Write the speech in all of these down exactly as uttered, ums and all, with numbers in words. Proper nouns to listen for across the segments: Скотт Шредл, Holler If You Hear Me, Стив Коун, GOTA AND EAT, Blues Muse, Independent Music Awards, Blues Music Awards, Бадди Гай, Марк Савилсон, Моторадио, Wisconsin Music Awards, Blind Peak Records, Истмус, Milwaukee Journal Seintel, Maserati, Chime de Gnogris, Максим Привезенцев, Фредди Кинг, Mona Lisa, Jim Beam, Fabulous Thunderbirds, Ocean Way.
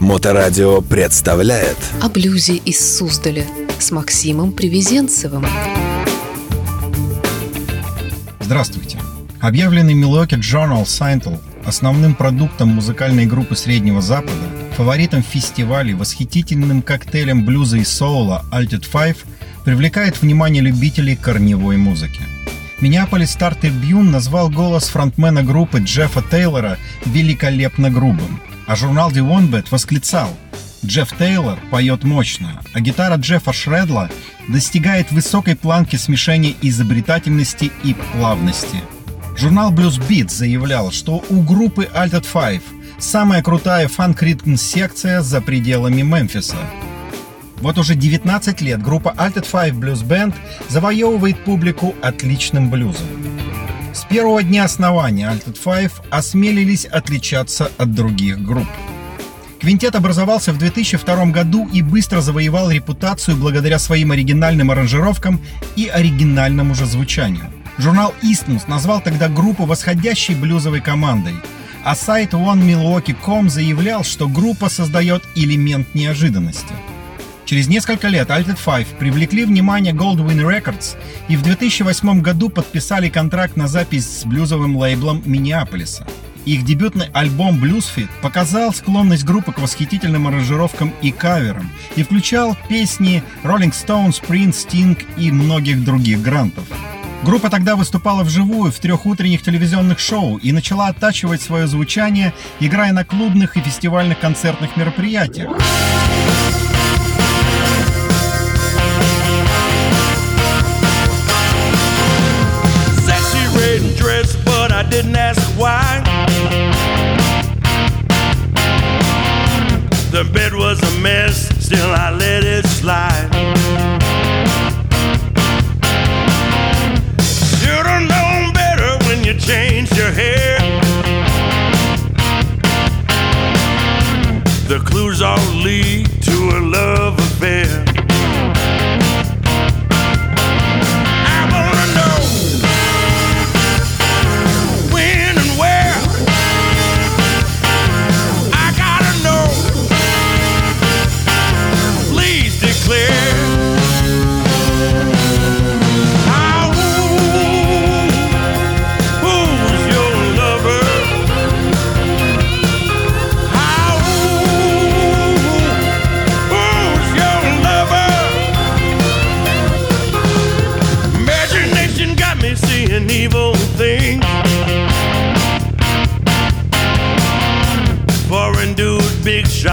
Моторадио представляет «О блюзе из Суздаля» с Максимом Привезенцевым. Здравствуйте! Объявленный Milwaukee Journal Seintel основным продуктом музыкальной группы Среднего Запада, фаворитом фестивалей, восхитительным коктейлем блюза и соула Altered Five привлекает внимание любителей корневой музыки. Minneapolis Star Tribune назвал голос фронтмена группы Джеффа Тейлора великолепно грубым, а журнал The Won't восклицал: «Джефф Тейлор поет мощно, а гитара Джеффа Шредла достигает высокой планки смешения изобретательности и плавности». Журнал Blues Beat заявлял, что у группы Altered Five самая крутая фанк-ритм-секция за пределами Мемфиса. Вот уже девятнадцать лет группа Altered Five Blues Band завоевывает публику отличным блюзом. С первого дня основания Altered Five осмелились отличаться от других групп. Квинтет образовался в две тысячи втором году и быстро завоевал репутацию благодаря своим оригинальным аранжировкам и оригинальному же звучанию. Журнал «Истмус» назвал тогда группу восходящей блюзовой командой, а сайт One Milwaukee точка com заявлял, что группа создает элемент неожиданности. Через несколько лет Altered Five привлекли внимание Goldwyn Records и в две тысячи восьмом году подписали контракт на запись с блюзовым лейблом Миннеаполиса. Их дебютный альбом Bluesfit показал склонность группы к восхитительным аранжировкам и каверам и включал песни Rolling Stones, Prince, Sting и многих других грантов. Группа тогда выступала вживую в трех утренних телевизионных шоу и начала оттачивать свое звучание, играя на клубных и фестивальных концертных мероприятиях. I didn't ask why. The bed was a mess, still I let it slide. Should have known better when you changed your hair. The clues all lead to a love affair.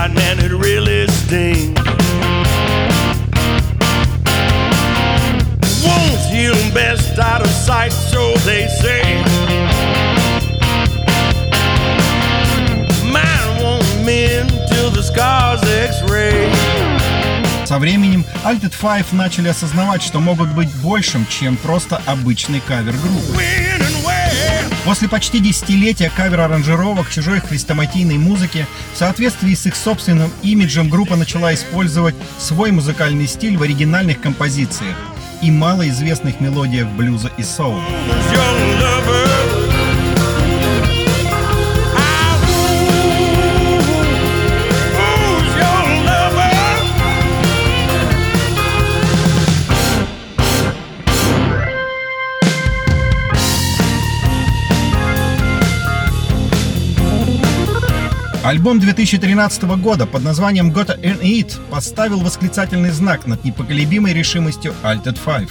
And it really stings. Won't heal best out of sight, so they say. Mine won't mend till the scars X-ray. Со временем Altered Five начали осознавать, что могут быть большим, чем просто обычной кавер-группой. После почти десятилетия кавер-аранжировок чужой хрестоматийной музыки в соответствии с их собственным имиджем группа начала использовать свой музыкальный стиль в оригинальных композициях и малоизвестных мелодиях блюза и соула. Альбом две тысячи тринадцатого года под названием «GOTA AND EAT» поставил восклицательный знак над непоколебимой решимостью Altered Five.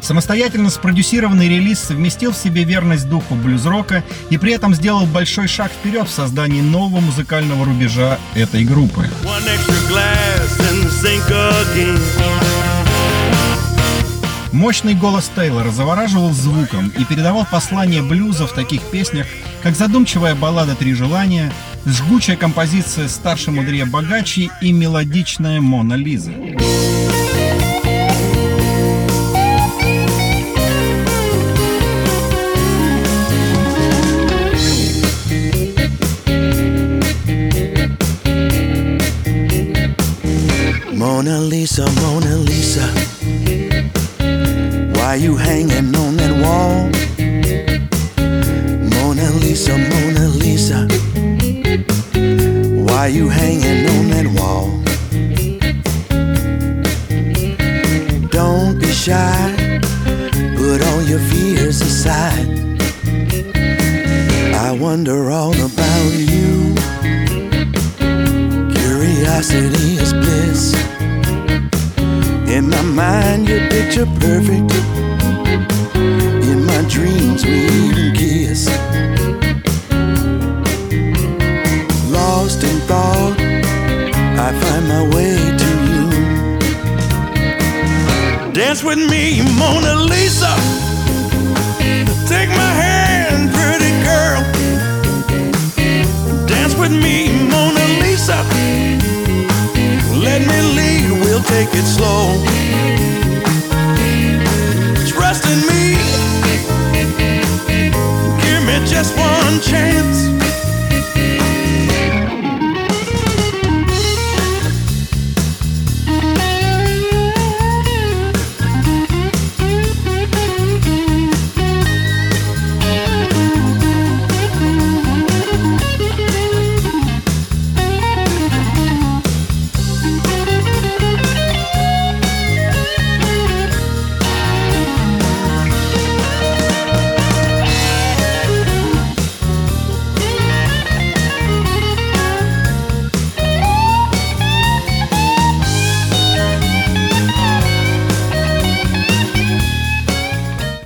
Самостоятельно спродюсированный релиз совместил в себе верность духу блюз-рока и при этом сделал большой шаг вперед в создании нового музыкального рубежа этой группы. Мощный голос Тейлора завораживал звуком и передавал послание блюза в таких песнях, как задумчивая баллада «Три желания», жгучая композиция «Старше, мудрее, богаче» и мелодичная «Мона Лиза». Mona Lisa, Mona Lisa, why you hanging on that wall? Mona Lisa, Mona Lisa, Why you hanging on that wall? Don't be shy, put all your fears aside. I wonder all about you. Curiosity is bliss. In my mind you're picture perfect. In my dreams we even kiss. Lost in thought, I find my way to you. Dance with me, Mona Lisa. Take my hand, pretty girl. Dance with me, Mona Lisa. Let me lead, we'll take it slow. Trust in me. Give me just one chance.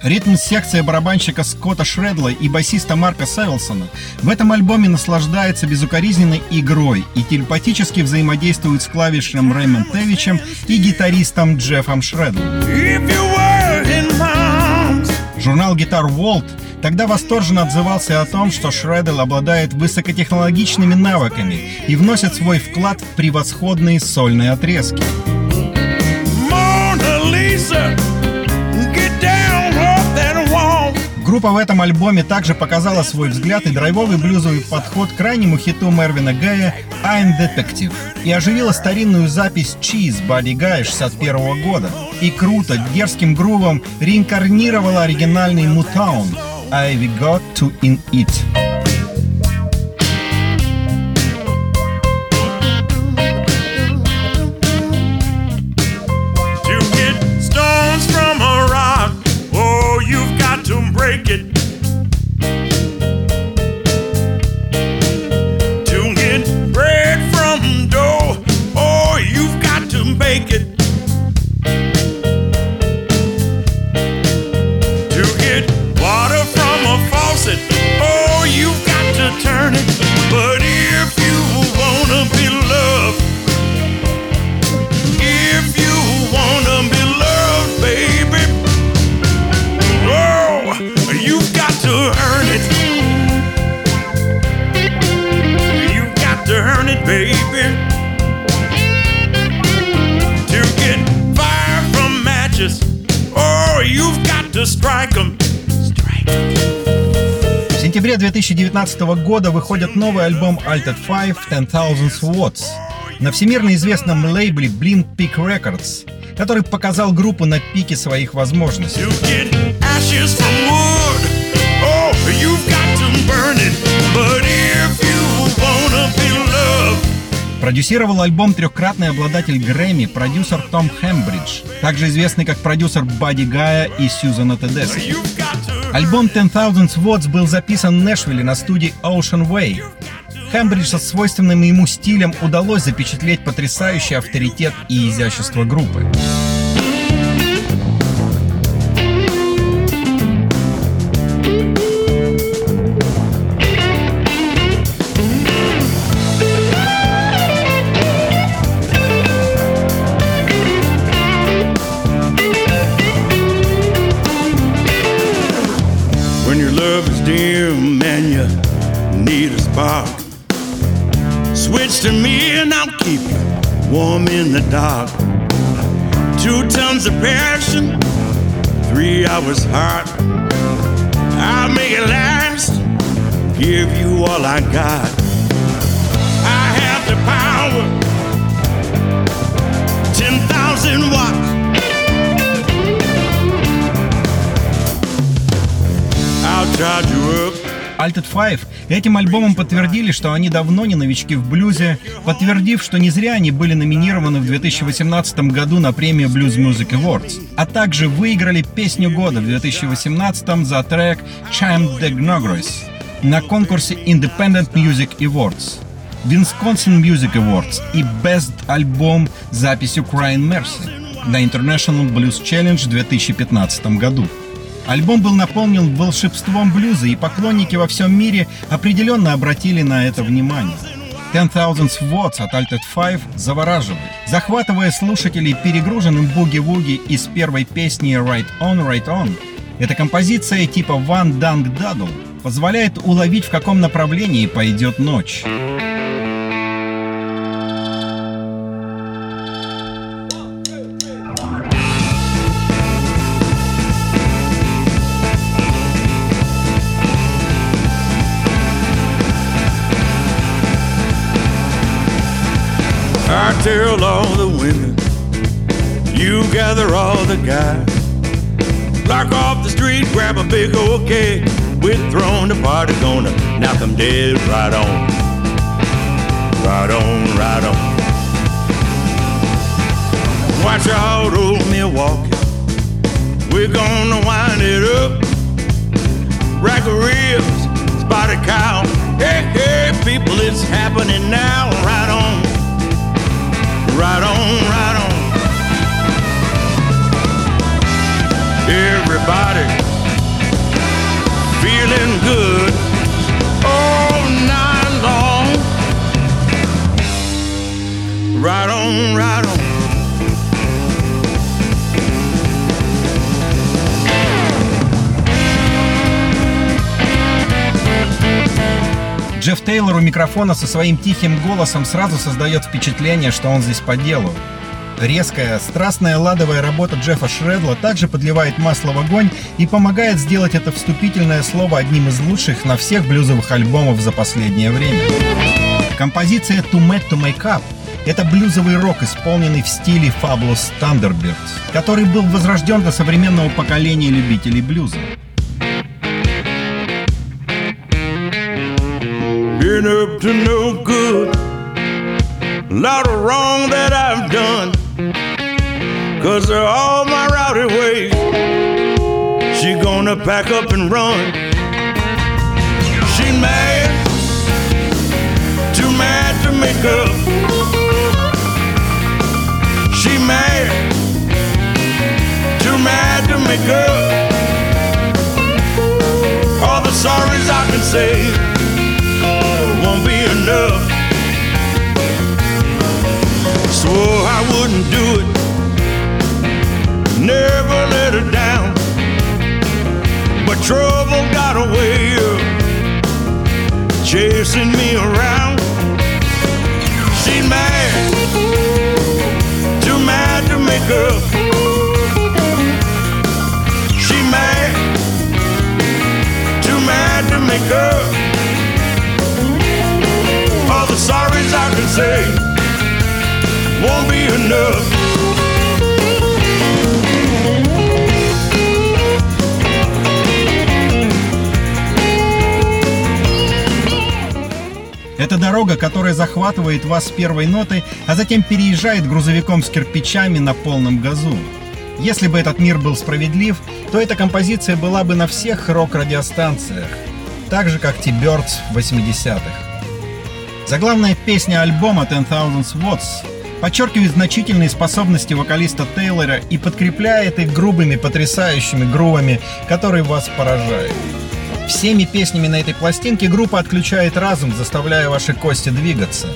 Ритм-секция барабанщика Скотта Шредла и басиста Марка Савилсона в этом альбоме наслаждается безукоризненной игрой и телепатически взаимодействует с клавишным Рэймом Тевичем и гитаристом Джеффом Шредлом. Журнал Guitar World тогда восторженно отзывался о том, что Шредл обладает высокотехнологичными навыками и вносит свой вклад в превосходные сольные отрезки. Группа в этом альбоме также показала свой взгляд и драйвовый блюзовый подход к раннему хиту Мервина Гая «I'm Detective» и оживила старинную запись «Cheese» Бадди Гая шестьдесят первого года. И круто, дерзким грувом реинкарнировала оригинальный Motown «I've Got to End It». В сентябре две тысячи девятнадцатого года выходит новый альбом Altered Five Ten Thousand Watts на всемирно известном лейбле Blind Peak Records, который показал группу на пике своих возможностей. Продюсировал альбом трехкратный обладатель Грэмми, продюсер Том Хембридж, также известный как продюсер Бадди Гая и Сьюзана Тедеско. Альбом Ten Thousand Watts был записан в Нэшвилле на студии Ocean Way. Хембридж со свойственным ему стилем удалось запечатлеть потрясающий авторитет и изящество группы. Warm in the dark. Two tons of passion, three hours hot. I'll make it last, give you all I got. I have the power, ten thousand watts. I'll charge you up. Altered Five этим альбомом подтвердили, что они давно не новички в блюзе, подтвердив, что не зря они были номинированы в две тысячи восемнадцатом году на премию Blues Music Awards, а также выиграли песню года в две тысячи восемнадцатом за трек «Chime de Gnogris» на конкурсе Independent Music Awards, Wisconsin Music Awards и Best Album записью Crying Mercy на International Blues Challenge в две тысячи пятнадцатом году. Альбом был наполнен волшебством блюза, и поклонники во всем мире определенно обратили на это внимание. Ten Thousand Watts от Altered Five завораживает, захватывая слушателей перегруженным буги-вуги из первой песни Right On, Right On. Эта композиция типа One Dunk Doodle позволяет уловить, в каком направлении пойдет ночь. I tell all the women, you gather all the guys. Block off the street, grab a big old cake. We're throwing the party, gonna knock them dead right on. Right on, right on. Watch out, old Milwaukee. We're gonna wind it up. Rack of ribs, spotted cow. Hey, hey, people, it's happening now. Right on. Right on, right on. Everybody feeling good all night long. Right on, right on. Джефф Тейлор у микрофона со своим тихим голосом сразу создает впечатление, что он здесь по делу. Резкая, страстная ладовая работа Джеффа Шредла также подливает масло в огонь и помогает сделать это вступительное слово одним из лучших на всех блюзовых альбомов за последнее время. Композиция «To Make To Make Up» — это блюзовый рок, исполненный в стиле Fabulous Thunderbirds, который был возрожден до современного поколения любителей блюза. Been up to no good, a lot of wrong that I've done, 'cause of all my rowdy ways, she gonna pack up and run. She mad, too mad to make up. She mad, too mad to make up. All the sorries I can say won't be enough. Swore I wouldn't do it, never let her down, but trouble got a way of chasing me around. She's mad, too mad to make up. She mad, too mad to make up. Sorries I can say won't be enough. Это дорога, которая захватывает вас с первой ноты, а затем переезжает грузовиком с кирпичами на полном газу. Если бы этот мир был справедлив, то эта композиция была бы на всех рок-радиостанциях, так же как T-Birds в восьмидесятых. Заглавная песня альбома Ten Thousand Watts подчеркивает значительные способности вокалиста Тейлора и подкрепляет их грубыми, потрясающими грувами, которые вас поражают. Всеми песнями на этой пластинке группа отключает разум, заставляя ваши кости двигаться.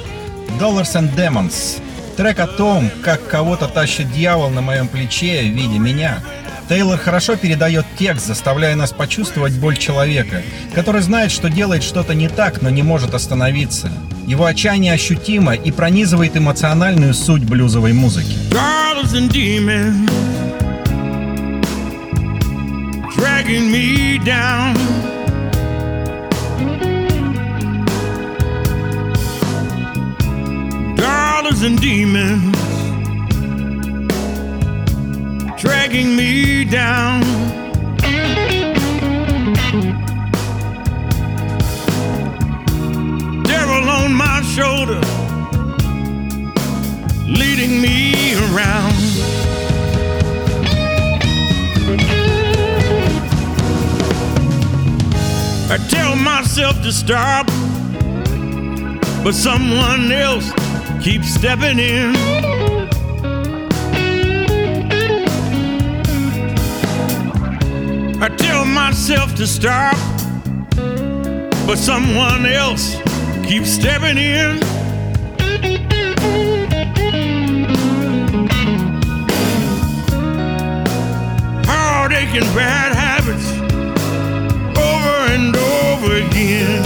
Dollars and Demons — трек о том, как кого-то тащит дьявол на моем плече в виде меня. Тейлор хорошо передает текст, заставляя нас почувствовать боль человека, который знает, что делает что-то не так, но не может остановиться. Его отчаяние ощутимо и пронизывает эмоциональную суть блюзовой музыки. Dragging me down, shoulder, leading me around. I tell myself to stop, but someone else keeps stepping in. I tell myself to stop, but someone else keeps stepping in. Heartache and bad habits over and over again.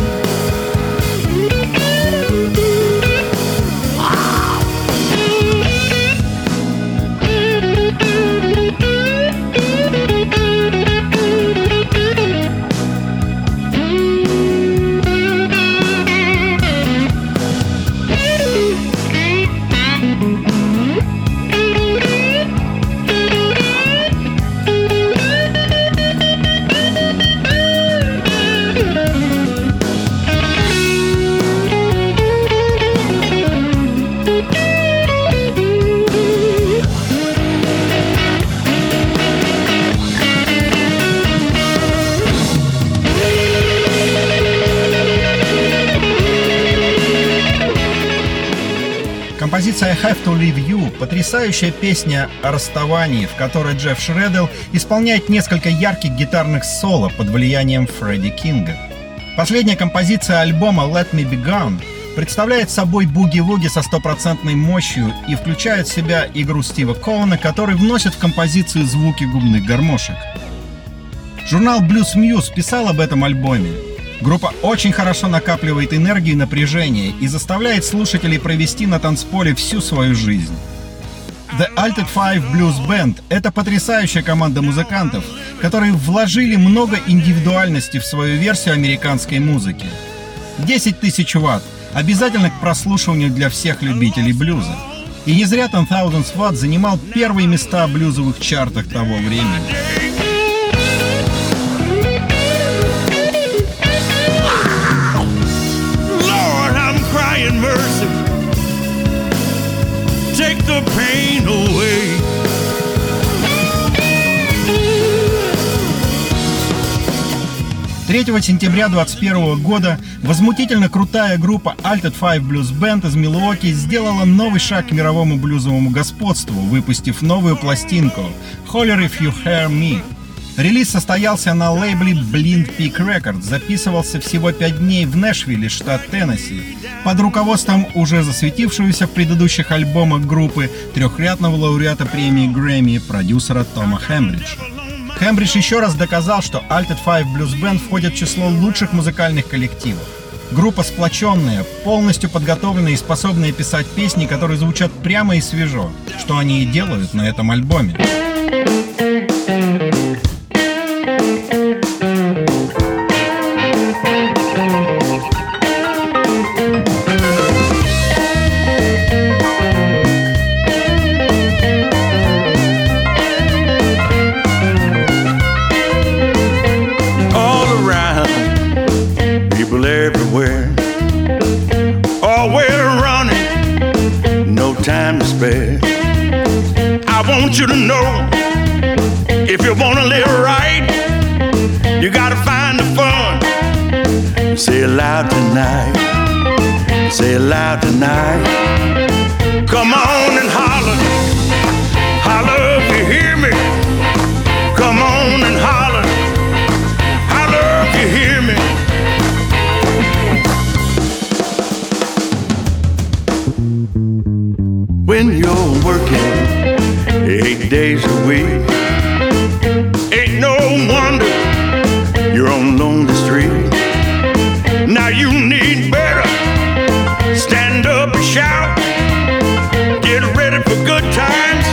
Композиция «I Have to Leave You» — потрясающая песня о расставании, в которой Джефф Шредел исполняет несколько ярких гитарных соло под влиянием Фредди Кинга. Последняя композиция альбома «Let Me Be Gone» представляет собой буги-вуги со стопроцентной мощью и включает в себя игру Стива Коуна, который вносит в композицию звуки губных гармошек. Журнал Blues Muse писал об этом альбоме. Группа очень хорошо накапливает энергию и напряжение и заставляет слушателей провести на танцполе всю свою жизнь. The Altered Five Blues Band — это потрясающая команда музыкантов, которые вложили много индивидуальности в свою версию американской музыки. десять тысяч ватт — обязательно к прослушиванию для всех любителей блюза. И не зря тысяча ватт занимал первые места в блюзовых чартах того времени. Mercy, take the pain away. третьего сентября две тысячи двадцать первого года возмутительно крутая группа Altered Five Blues Band из Милуоки сделала новый шаг к мировому блюзовому господству, выпустив новую пластинку «Holler If You Hear Me». Релиз состоялся на лейбле Blind Peak Records, записывался всего пять дней в Нэшвилле, штат Теннесси, под руководством уже засветившегося в предыдущих альбомах группы трехкратного лауреата премии Грэмми продюсера Тома Хембриджа. Хембридж еще раз доказал, что Altered Five Blues Band входит в число лучших музыкальных коллективов. Группа сплоченная, полностью подготовленная и способная писать песни, которые звучат прямо и свежо, что они и делают на этом альбоме. You to know, if you wanna live right, you gotta find the fun. Say it loud tonight, say it loud tonight. Come on and holler, holler if you hear me. Come on and holler, holler if you hear me. When you're working Eight days a week, ain't no wonder you're on lonely street. Now you need better, stand up and shout. Get ready for good times,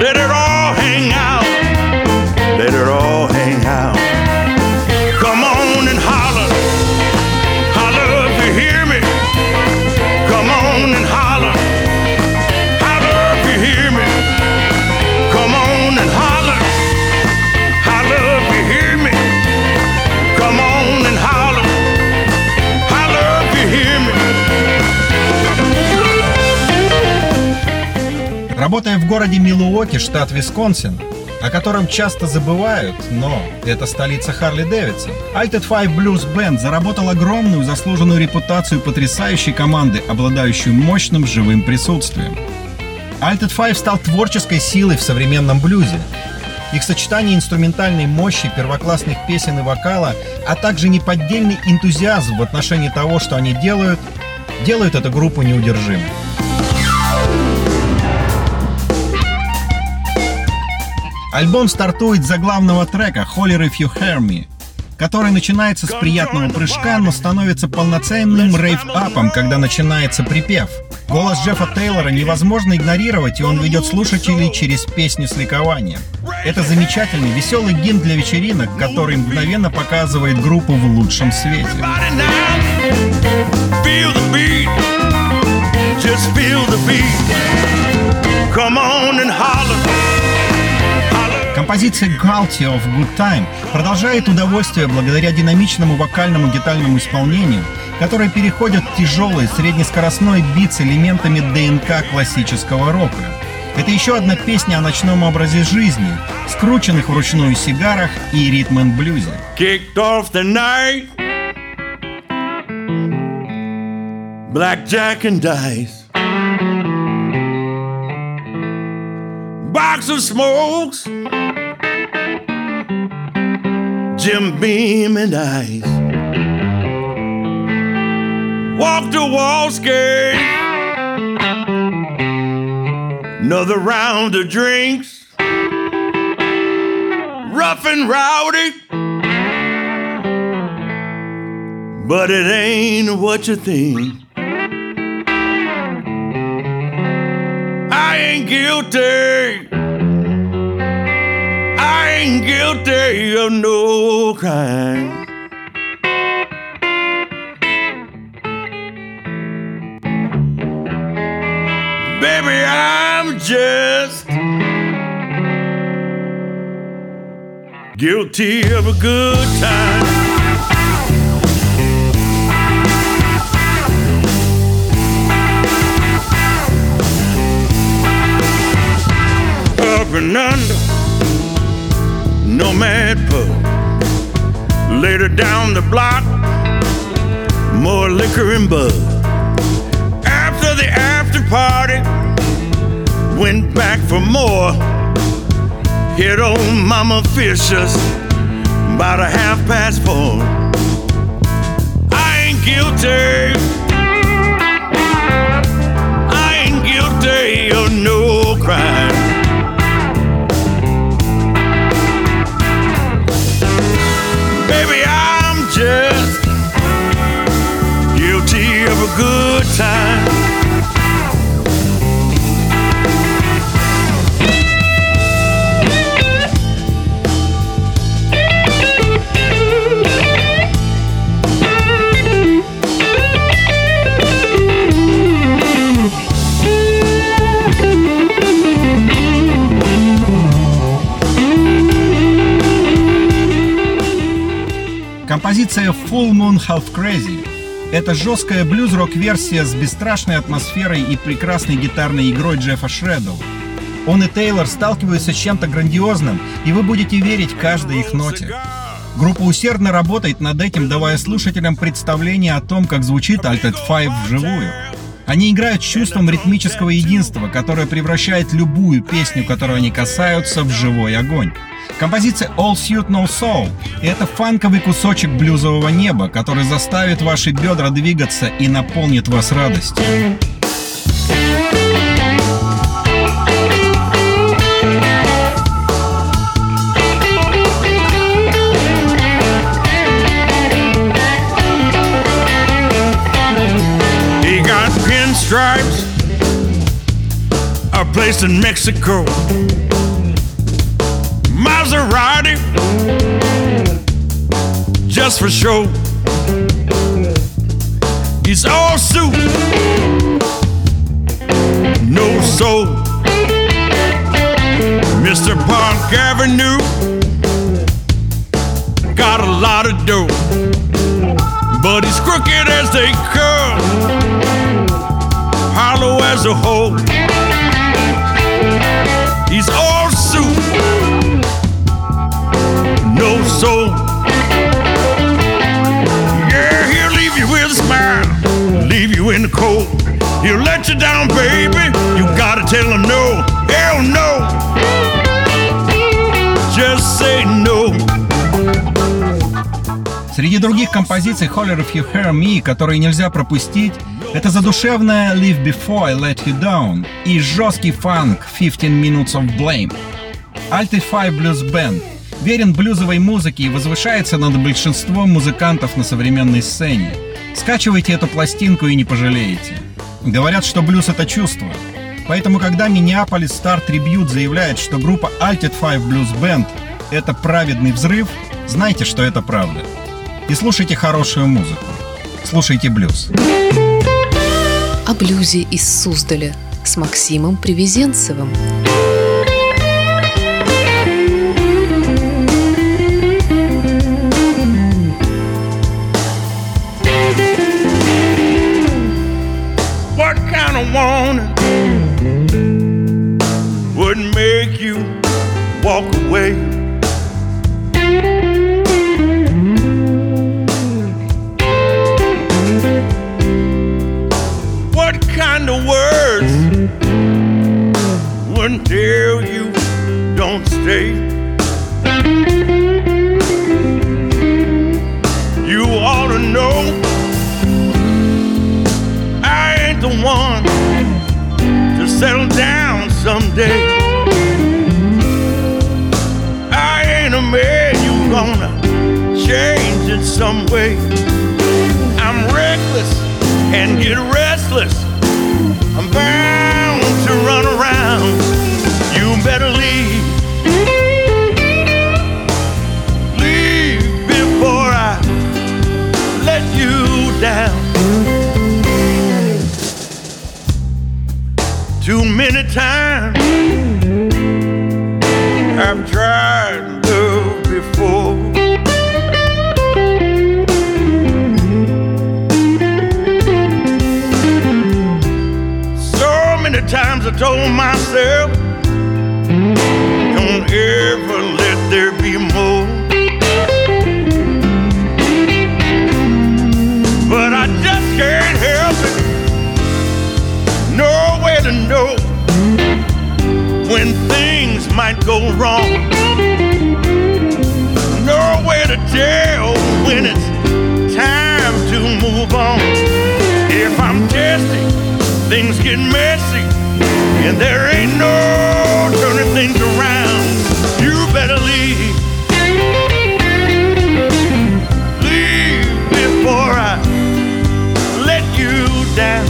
let it all hang out, let it all hang out. Come on and holler, holler if you hear me. Come on and holler, holler if you hear me. Come on and holler. Работая в городе Милуоки, штат Висконсин, о котором часто забывают, но это столица Харли Дэвидсон, Altered Five Blues Band заработал огромную заслуженную репутацию потрясающей команды, обладающей мощным живым присутствием. Altered Five стал творческой силой в современном блюзе. Их сочетание инструментальной мощи, первоклассных песен и вокала, а также неподдельный энтузиазм в отношении того, что они делают, делают эту группу неудержимой. Альбом стартует с заглавного трека «Holler If You Hear Me», который начинается с приятного прыжка, но становится полноценным рейв-апом, когда начинается припев. Голос Джеффа Тейлора невозможно игнорировать, и он ведет слушателей через песню с ликованием. Это замечательный, веселый гимн для вечеринок, который мгновенно показывает группу в лучшем свете. Композиция «Guilty of Good Time» продолжает удовольствие благодаря динамичному вокальному гитарному исполнению, которое переходит в тяжелый среднескоростной бит с элементами ДНК классического рока. Это еще одна песня о ночном образе жизни, скрученных вручную сигарах и ритм-н-блюзе. Kicked off the night, blackjack and dice, box of smokes, Jim Beam and Ice. Walk the wall skate, another round of drinks, rough and rowdy, but it ain't what you think. I ain't guilty, I ain't guilty of no crime. Baby, I'm just guilty of a good time. Up and under, nomad pub. Later down the block, more liquor and buzz. After the after party, went back for more. Hit old Mama Fisher's about a half past four. I ain't guilty, I ain't guilty of no crime. Baby, I'm just guilty of a good time. Композиция «Full Moon Half Crazy» — это жесткая блюз-рок-версия с бесстрашной атмосферой и прекрасной гитарной игрой Джеффа Шредоу. Он и Тейлор сталкиваются с чем-то грандиозным, и вы будете верить каждой их ноте. Группа усердно работает над этим, давая слушателям представление о том, как звучит Altered Five вживую. Они играют с чувством ритмического единства, которое превращает любую песню, которую они касаются, в живой огонь. Композиция «All Suit No Soul» — это фанковый кусочек блюзового неба, который заставит ваши бедра двигаться и наполнит вас радостью. Stripes are placed in Mexico. Maserati just for show. It's all suit, no soul. Mister Park Avenue got a lot of dough, but he's crooked as they come. Hollow as a hole, He's all soup, no soul. Yeah, he'll leave you with a smile, leave you in the cold. He'll let you down, baby, you gotta tell him no. Hell no, just say no. Среди других композиций Holler If You Hear Me, которые нельзя пропустить, это задушевная Live Before I Let You Down и жесткий фанк fifteen minutes of blame. Altered Five Blues Band верен блюзовой музыке и возвышается над большинством музыкантов на современной сцене. Скачивайте эту пластинку и не пожалеете. Говорят, что блюз — это чувство. Поэтому, когда Minneapolis Star Tribune заявляет, что группа Altered Five Blues Band — это праведный взрыв, знайте, что это правда. И слушайте хорошую музыку. Слушайте блюз. О блюзе из Суздаля с Максимом Привезенцевым. What kind of woman would make you walk away? Until you don't stay, you ought to know I ain't the one to settle down someday. I ain't a man you gonna change in some way. I'm reckless and get restless. I'm bound to run around. You better leave, leave before I let you down. Too many times I've tried love before. Times I told myself, don't ever let there be more. But I just can't help it. No way to know when things might go wrong. No way to tell when it's time to move on. If I'm testing, things get messy. And there ain't no turning things around. You better leave, leave before I let you down.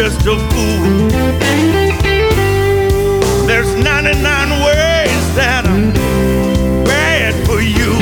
Just a fool. There's ninety-nine ways that I'm bad for you.